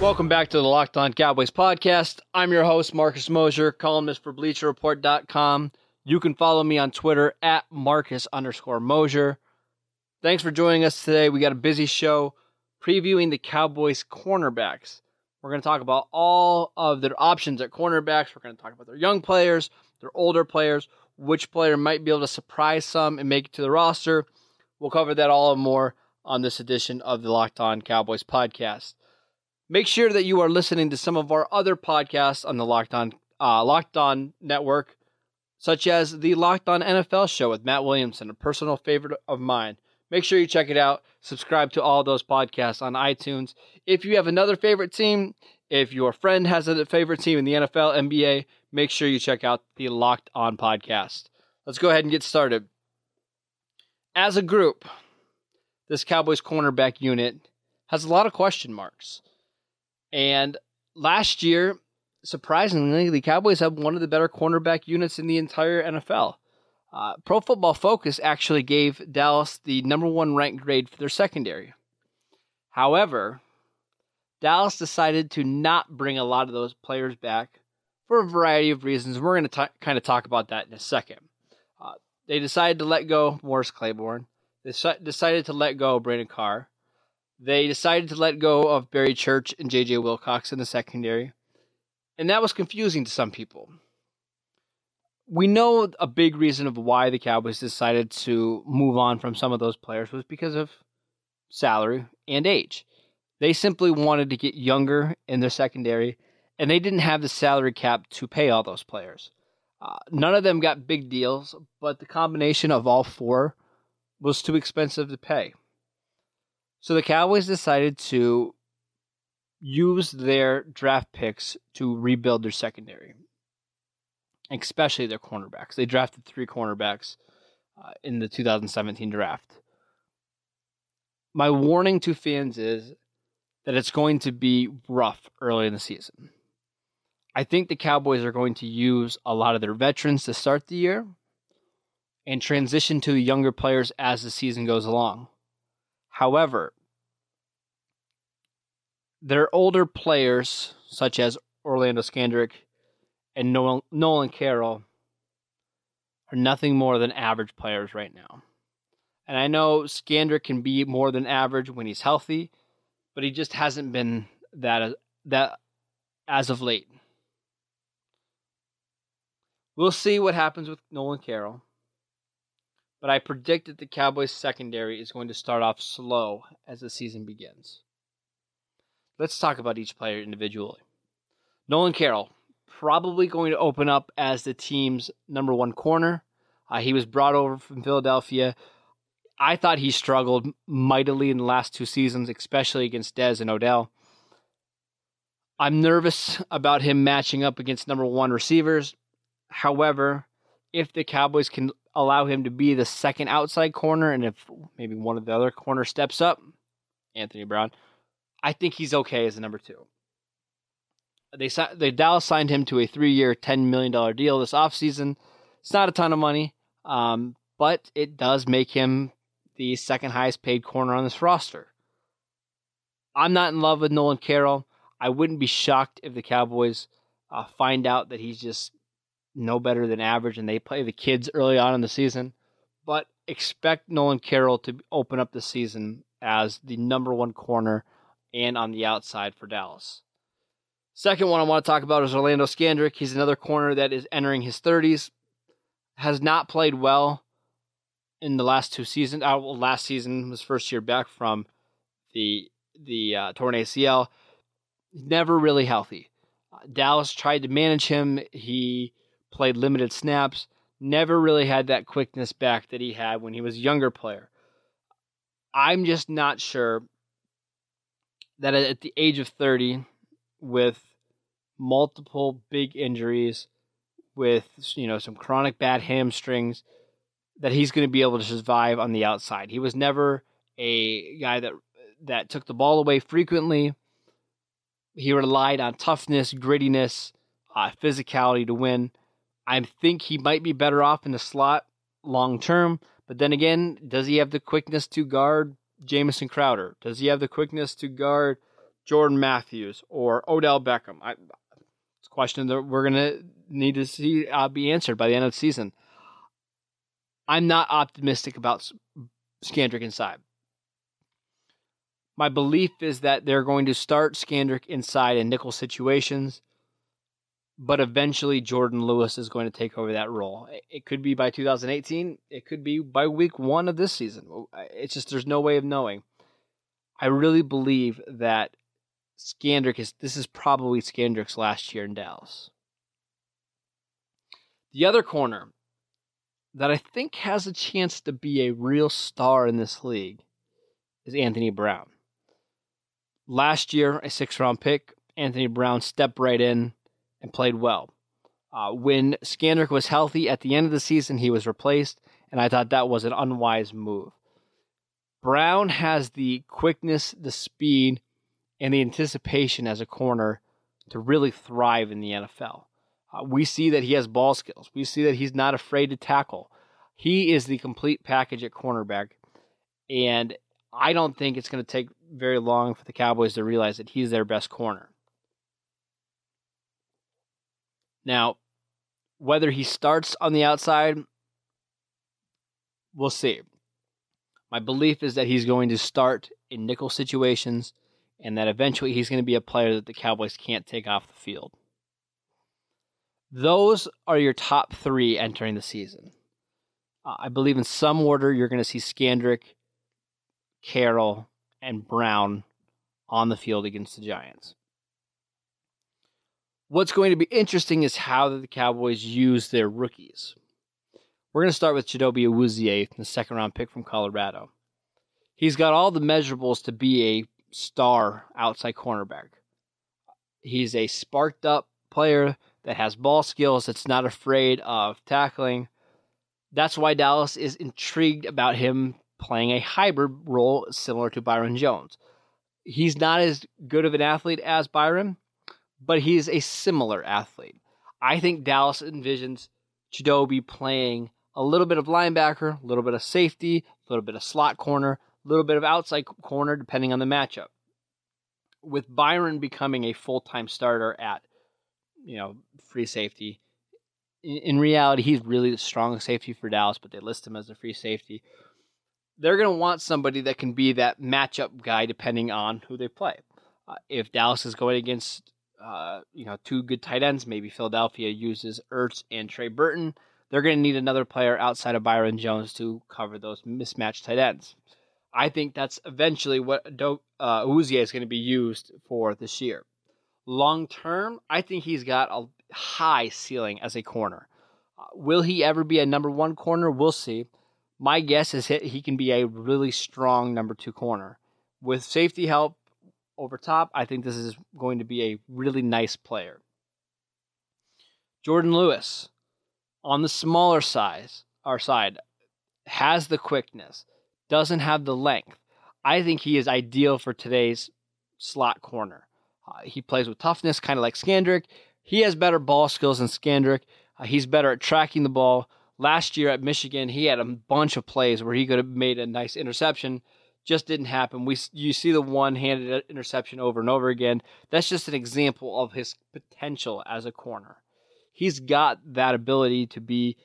Welcome back to the Locked On Cowboys podcast. I'm your host, Marcus Mosier, columnist for BleacherReport.com. You can follow me on Twitter at Marcus_Mosier. Thanks for joining us today. We got a busy show. Previewing the Cowboys cornerbacks. We're going to talk about all of their options at cornerbacks. We're going to talk about their young players, their older players, which player might be able to surprise some and make it to the roster. We'll cover that all and more on this edition of the Locked On Cowboys podcast. Make sure that you are listening to some of our other podcasts on the Locked On network, such as the Locked On NFL show with Matt Williamson, a personal favorite of mine. Make sure you check it out. Subscribe to all those podcasts on iTunes. If you have another favorite team, if your friend has a favorite team in the NFL, NBA, make sure you check out the Locked On podcast. Let's go ahead and get started. As a group, this Cowboys cornerback unit has a lot of question marks. And last year, surprisingly, the Cowboys have one of the better cornerback units in the entire NFL. Pro Football Focus actually gave Dallas the number one ranked grade for their secondary. However, Dallas decided to not bring a lot of those players back for a variety of reasons. We're going to kind of talk about that in a second. They decided to let go Morris Claiborne. They decided to let go of Brandon Carr. They decided to let go of Barry Church and J.J. Wilcox in the secondary. And that was confusing to some people. We know a big reason of why the Cowboys decided to move on from some of those players was because of salary and age. They simply wanted to get younger in their secondary, and they didn't have the salary cap to pay all those players. None of them got big deals, but the combination of all four was too expensive to pay. So the Cowboys decided to use their draft picks to rebuild their secondary, especially their cornerbacks. They drafted three cornerbacks in the 2017 draft. My warning to fans is that it's going to be rough early in the season. I think the Cowboys are going to use a lot of their veterans to start the year and transition to younger players as the season goes along. However, their older players, such as Orlando Scandrick and Nolan Carroll, are nothing more than average players right now. And I know Scandrick can be more than average when he's healthy, but he just hasn't been that as of late. We'll see what happens with Nolan Carroll. But I predict that the Cowboys secondary is going to start off slow as the season begins. Let's talk about each player individually. Nolan Carroll, probably going to open up as the team's number one corner. He was brought over from Philadelphia. I thought he struggled mightily in the last two seasons, especially against Dez and Odell. I'm nervous about him matching up against number one receivers. However, if the Cowboys can allow him to be the second outside corner, and if maybe one of the other corners steps up, Anthony Brown, I think he's okay as the number two. Dallas signed him to a 3-year, $10 million deal this offseason. It's not a ton of money, but it does make him the second highest paid corner on this roster. I'm not in love with Nolan Carroll. I wouldn't be shocked if the Cowboys find out that he's just no better than average and they play the kids early on in the season. But expect Nolan Carroll to open up the season as the number one corner and on the outside for Dallas. Second one I want to talk about is Orlando Scandrick. He's another corner that is entering his 30s. Has not played well in the last two seasons. Last season, his first year back from the torn ACL. Never really healthy. Dallas tried to manage him. He played limited snaps. Never really had that quickness back that he had when he was a younger player. I'm just not sure that at the age of 30, with multiple big injuries, with some chronic bad hamstrings, that he's going to be able to survive on the outside. He was never a guy that took the ball away frequently. He relied on toughness, grittiness, physicality to win. I think he might be better off in the slot long term, but then again, does he have the quickness to guard Jamison Crowder? Does he have the quickness to guard Jordan Matthews or Odell Beckham? It's a question that we're going to need to see be answered by the end of the season. I'm not optimistic about Scandrick inside. My belief is that they're going to start Scandrick inside in nickel situations, but eventually Jordan Lewis is going to take over that role. It could be by 2018. It could be by week one of this season. It's just there's no way of knowing. I really believe that this is probably Scandrick's last year in Dallas. The other corner that I think has a chance to be a real star in this league is Anthony Brown. Last year, a 6th-round pick, Anthony Brown stepped right in and played well. When Scandrick was healthy at the end of the season, he was replaced, and I thought that was an unwise move. Brown has the quickness, the speed, and the anticipation as a corner to really thrive in the NFL. We see that he has ball skills. We see that he's not afraid to tackle. He is the complete package at cornerback, and I don't think it's going to take very long for the Cowboys to realize that he's their best corner. Now, whether he starts on the outside, we'll see. My belief is that he's going to start in nickel situations and that eventually he's going to be a player that the Cowboys can't take off the field. Those are your top three entering the season. I believe in some order you're going to see Scandrick, Carroll, and Brown on the field against the Giants. What's going to be interesting is how the Cowboys use their rookies. We're going to start with Chidobe Awuzie, the 2nd-round pick from Colorado. He's got all the measurables to be a star outside cornerback. He's a sparked-up player that has ball skills, that's not afraid of tackling. That's why Dallas is intrigued about him playing a hybrid role similar to Byron Jones. He's not as good of an athlete as Byron, but he is a similar athlete. I think Dallas envisions Chidobe playing a little bit of linebacker, a little bit of safety, a little bit of slot corner, a little bit of outside corner, depending on the matchup. With Byron becoming a full-time starter at, free safety, in reality, he's really the strongest safety for Dallas, but they list him as a free safety. They're going to want somebody that can be that matchup guy depending on who they play. If Dallas is going against two good tight ends, maybe Philadelphia uses Ertz and Trey Burton, they're going to need another player outside of Byron Jones to cover those mismatched tight ends. I think that's eventually what Awuzie is going to be used for this year. Long term, I think he's got a high ceiling as a corner. Will he ever be a number one corner? We'll see. My guess is he can be a really strong number 2 corner. With safety help over top, I think this is going to be a really nice player. Jordan Lewis, on the smaller side, has the quickness, doesn't have the length. I think he is ideal for today's slot corner. He plays with toughness, kind of like Scandrick. He has better ball skills than Scandrick. He's better at tracking the ball. Last year at Michigan, he had a bunch of plays where he could have made a nice interception. Just didn't happen. You see the one-handed interception over and over again. That's just an example of his potential as a corner. He's got that ability to be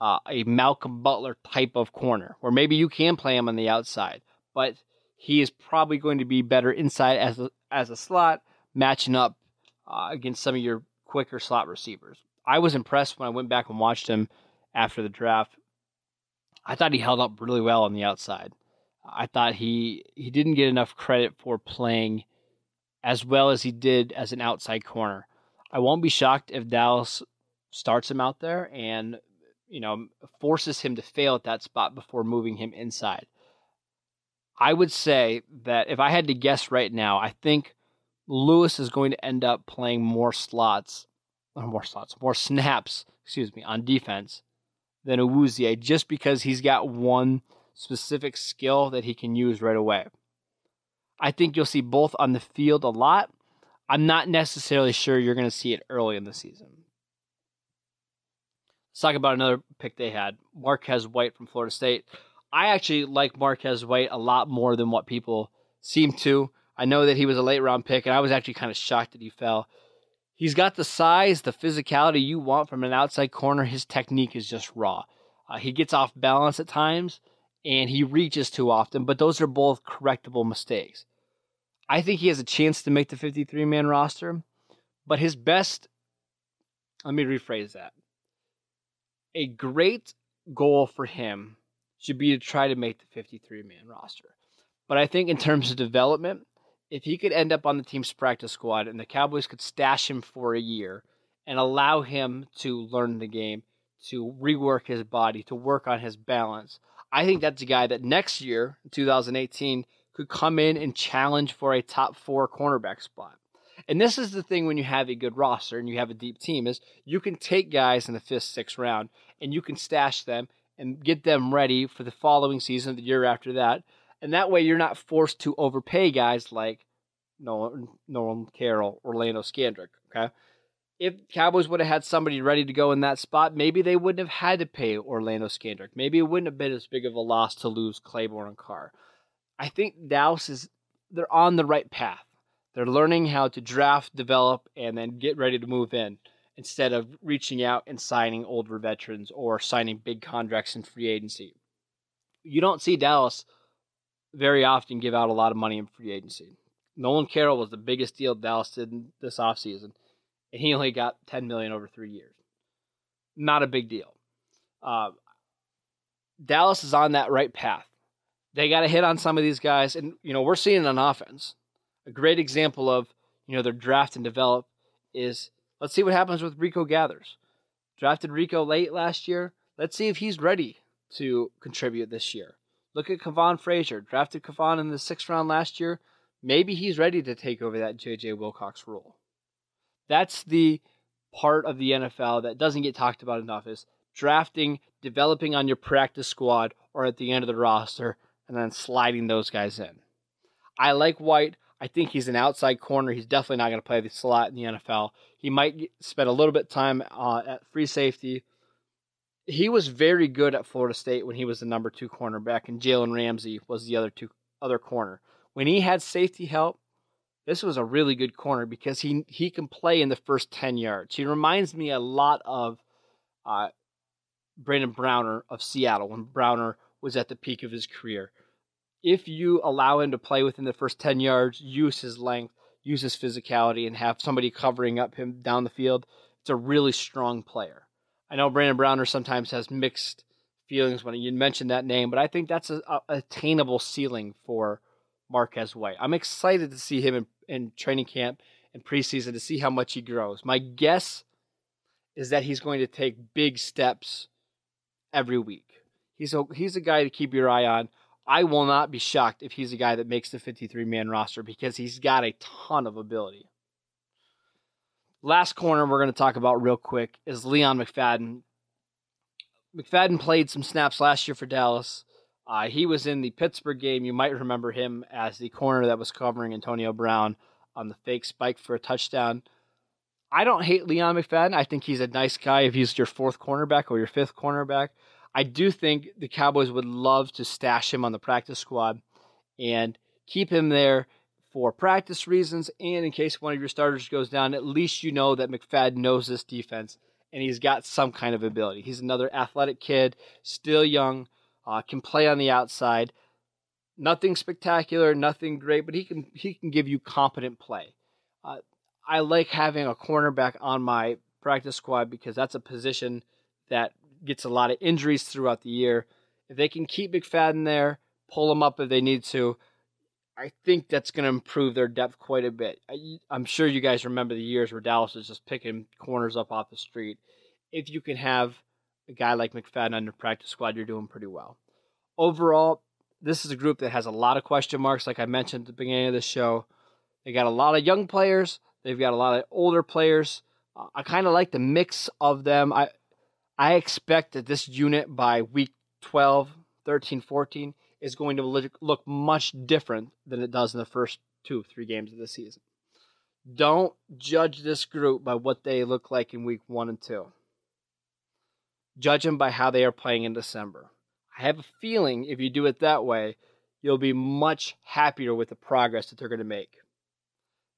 a Malcolm Butler type of corner, where maybe you can play him on the outside, but he is probably going to be better inside as a slot, matching up against some of your quicker slot receivers. I was impressed when I went back and watched him after the draft. I thought he held up really well on the outside. I thought he didn't get enough credit for playing as well as he did as an outside corner. I won't be shocked if Dallas starts him out there and forces him to fail at that spot before moving him inside. I would say that if I had to guess right now, I think Lewis is going to end up playing more snaps, on defense than Awuzie, just because he's got one specific skill that he can use right away. I think you'll see both on the field a lot. I'm not necessarily sure you're going to see it early in the season. Let's talk about another pick they had, Marquez White from Florida State. I actually like Marquez White a lot more than what people seem to. I know that he was a late-round pick, and I was actually kind of shocked that he fell. He's got the size, the physicality you want from an outside corner. His technique is just raw. He gets off balance at times, and he reaches too often, but those are both correctable mistakes. I think he has a chance to make the 53-man roster, but his best... Let me rephrase that. A great goal for him should be to try to make the 53-man roster. But I think in terms of development, if he could end up on the team's practice squad and the Cowboys could stash him for a year and allow him to learn the game, to rework his body, to work on his balance, I think that's a guy that next year, 2018, could come in and challenge for a top four cornerback spot. And this is the thing when you have a good roster and you have a deep team, is you can take guys in the 5th, 6th round and you can stash them and get them ready for the following season, the year after that. And that way you're not forced to overpay guys like Nolan Carroll, Orlando Scandrick, okay? If Cowboys would have had somebody ready to go in that spot, maybe they wouldn't have had to pay Orlando Scandrick. Maybe it wouldn't have been as big of a loss to lose Claiborne and Carr. I think Dallas is, they're on the right path. They're learning how to draft, develop, and then get ready to move in, instead of reaching out and signing older veterans or signing big contracts in free agency. You don't see Dallas very often give out a lot of money in free agency. Nolan Carroll was the biggest deal Dallas did this offseason, and he only got $10 million over 3 years. Not a big deal. Dallas is on that right path. They got to hit on some of these guys, and we're seeing it on offense. A great example of their draft and develop is, let's see what happens with Rico Gathers. Drafted Rico late last year. Let's see if he's ready to contribute this year. Look at Kavon Frazier. Drafted Kavon in the 6th round last year. Maybe he's ready to take over that J.J. Wilcox role. That's the part of the NFL that doesn't get talked about enough, is drafting, developing on your practice squad or at the end of the roster, and then sliding those guys in. I like White. I think he's an outside corner. He's definitely not going to play the slot in the NFL. He might spend a little bit of time at free safety. He was very good at Florida State when he was the number 2 cornerback, and Jalen Ramsey was the other corner. When he had safety help, this was a really good corner because he can play in the first 10 yards. He reminds me a lot of Brandon Browner of Seattle when Browner was at the peak of his career. If you allow him to play within the first 10 yards, use his length, use his physicality, and have somebody covering up him down the field, it's a really strong player. I know Brandon Browner sometimes has mixed feelings when you mention that name, but I think that's an attainable ceiling for Marquez White. I'm excited to see him in training camp and preseason to see how much he grows. My guess is that he's going to take big steps every week. He's a guy to keep your eye on. I will not be shocked if he's a guy that makes the 53-man roster because he's got a ton of ability. Last corner we're going to talk about real quick is Leon McFadden. McFadden played some snaps last year for Dallas. He was in the Pittsburgh game. You might remember him as the corner that was covering Antonio Brown on the fake spike for a touchdown. I don't hate Leon McFadden. I think he's a nice guy if he's your 4th cornerback or your 5th cornerback. I do think the Cowboys would love to stash him on the practice squad and keep him there for practice reasons, and in case one of your starters goes down, at least you know that McFadden knows this defense and he's got some kind of ability. He's another athletic kid, still young, can play on the outside. Nothing spectacular, nothing great, but he can give you competent play. I like having a cornerback on my practice squad because that's a position that gets a lot of injuries throughout the year. If they can keep McFadden there, pull him up if they need to, I think that's going to improve their depth quite a bit. I'm sure you guys remember the years where Dallas was just picking corners up off the street. If you can have a guy like McFadden on your practice squad, you're doing pretty well. Overall, this is a group that has a lot of question marks, like I mentioned at the beginning of the show. They got a lot of young players. They've got a lot of older players. I kind of like the mix of them. I expect that this unit by week 12, 13, 14 is going to look much different than it does in the first 2-3 games of the season. Don't judge this group by what they look like in week 1 and 2. Judge them by how they are playing in December. I have a feeling if you do it that way, you'll be much happier with the progress that they're going to make.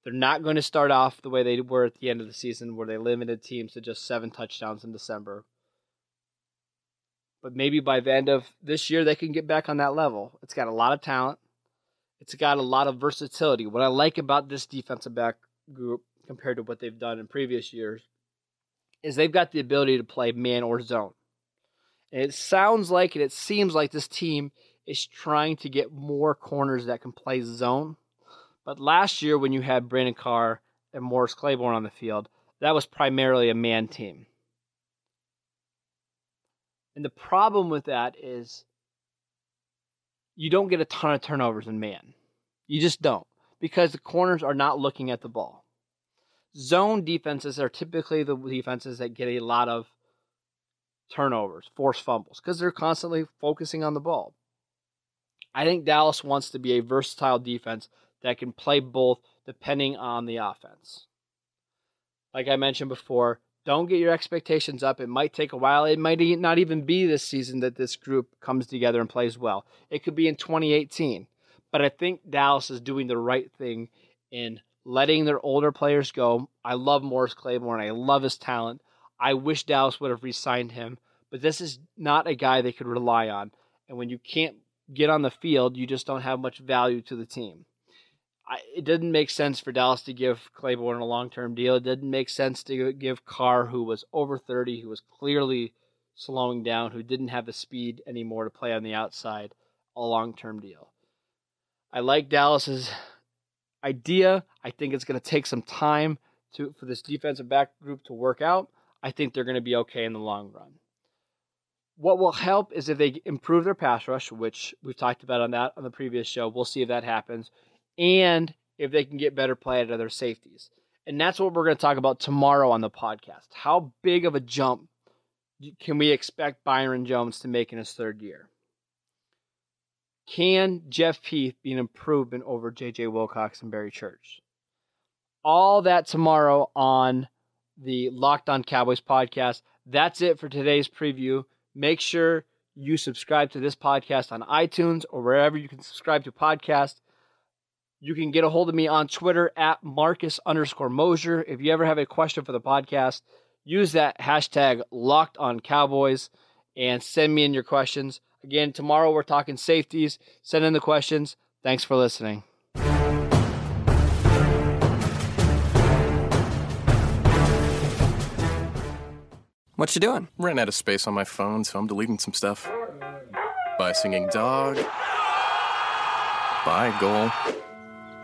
They're not going to start off the way they were at the end of the season where they limited teams to just 7 touchdowns in December. But maybe by the end of this year, they can get back on that level. It's got a lot of talent. It's got a lot of versatility. What I like about this defensive back group compared to what they've done in previous years is they've got the ability to play man or zone. And it sounds like and it seems like this team is trying to get more corners that can play zone. But last year when you had Brandon Carr and Morris Claiborne on the field, that was primarily a man team. And the problem with that is you don't get a ton of turnovers in man. You just don't, because the corners are not looking at the ball. Zone defenses are typically the defenses that get a lot of turnovers, forced fumbles, because they're constantly focusing on the ball. I think Dallas wants to be a versatile defense that can play both depending on the offense. Like I mentioned before, don't get your expectations up. It might take a while. It might not even be this season that this group comes together and plays well. It could be in 2018. But I think Dallas is doing the right thing in letting their older players go. I love Morris Claiborne. I love his talent. I wish Dallas would have re-signed him. But this is not a guy they could rely on. And when you can't get on the field, you just don't have much value to the team. It didn't make sense for Dallas to give Claiborne a long-term deal. It didn't make sense to give Carr, who was over 30, who was clearly slowing down, who didn't have the speed anymore to play on the outside, a long-term deal. I like Dallas's idea. I think it's going to take some time for this defensive back group to work out. I think they're going to be okay in the long run. What will help is if they improve their pass rush, which we've talked about on the previous show. We'll see if that happens. And if they can get better play at other safeties. And that's what we're going to talk about tomorrow on the podcast. How big of a jump can we expect Byron Jones to make in his third year? Can Jeff Heath be an improvement over J.J. Wilcox and Barry Church? All that tomorrow on the Locked On Cowboys podcast. That's it for today's preview. Make sure you subscribe to this podcast on iTunes or wherever you can subscribe to podcasts. You can get a hold of me on Twitter at Marcus_Mosier. If you ever have a question for the podcast, use that hashtag #LockedOnCowboys and send me in your questions. Again, tomorrow we're talking safeties. Send in the questions. Thanks for listening. What you doing? Ran out of space on my phone, so I'm deleting some stuff. Bye, singing dog. Bye, goal.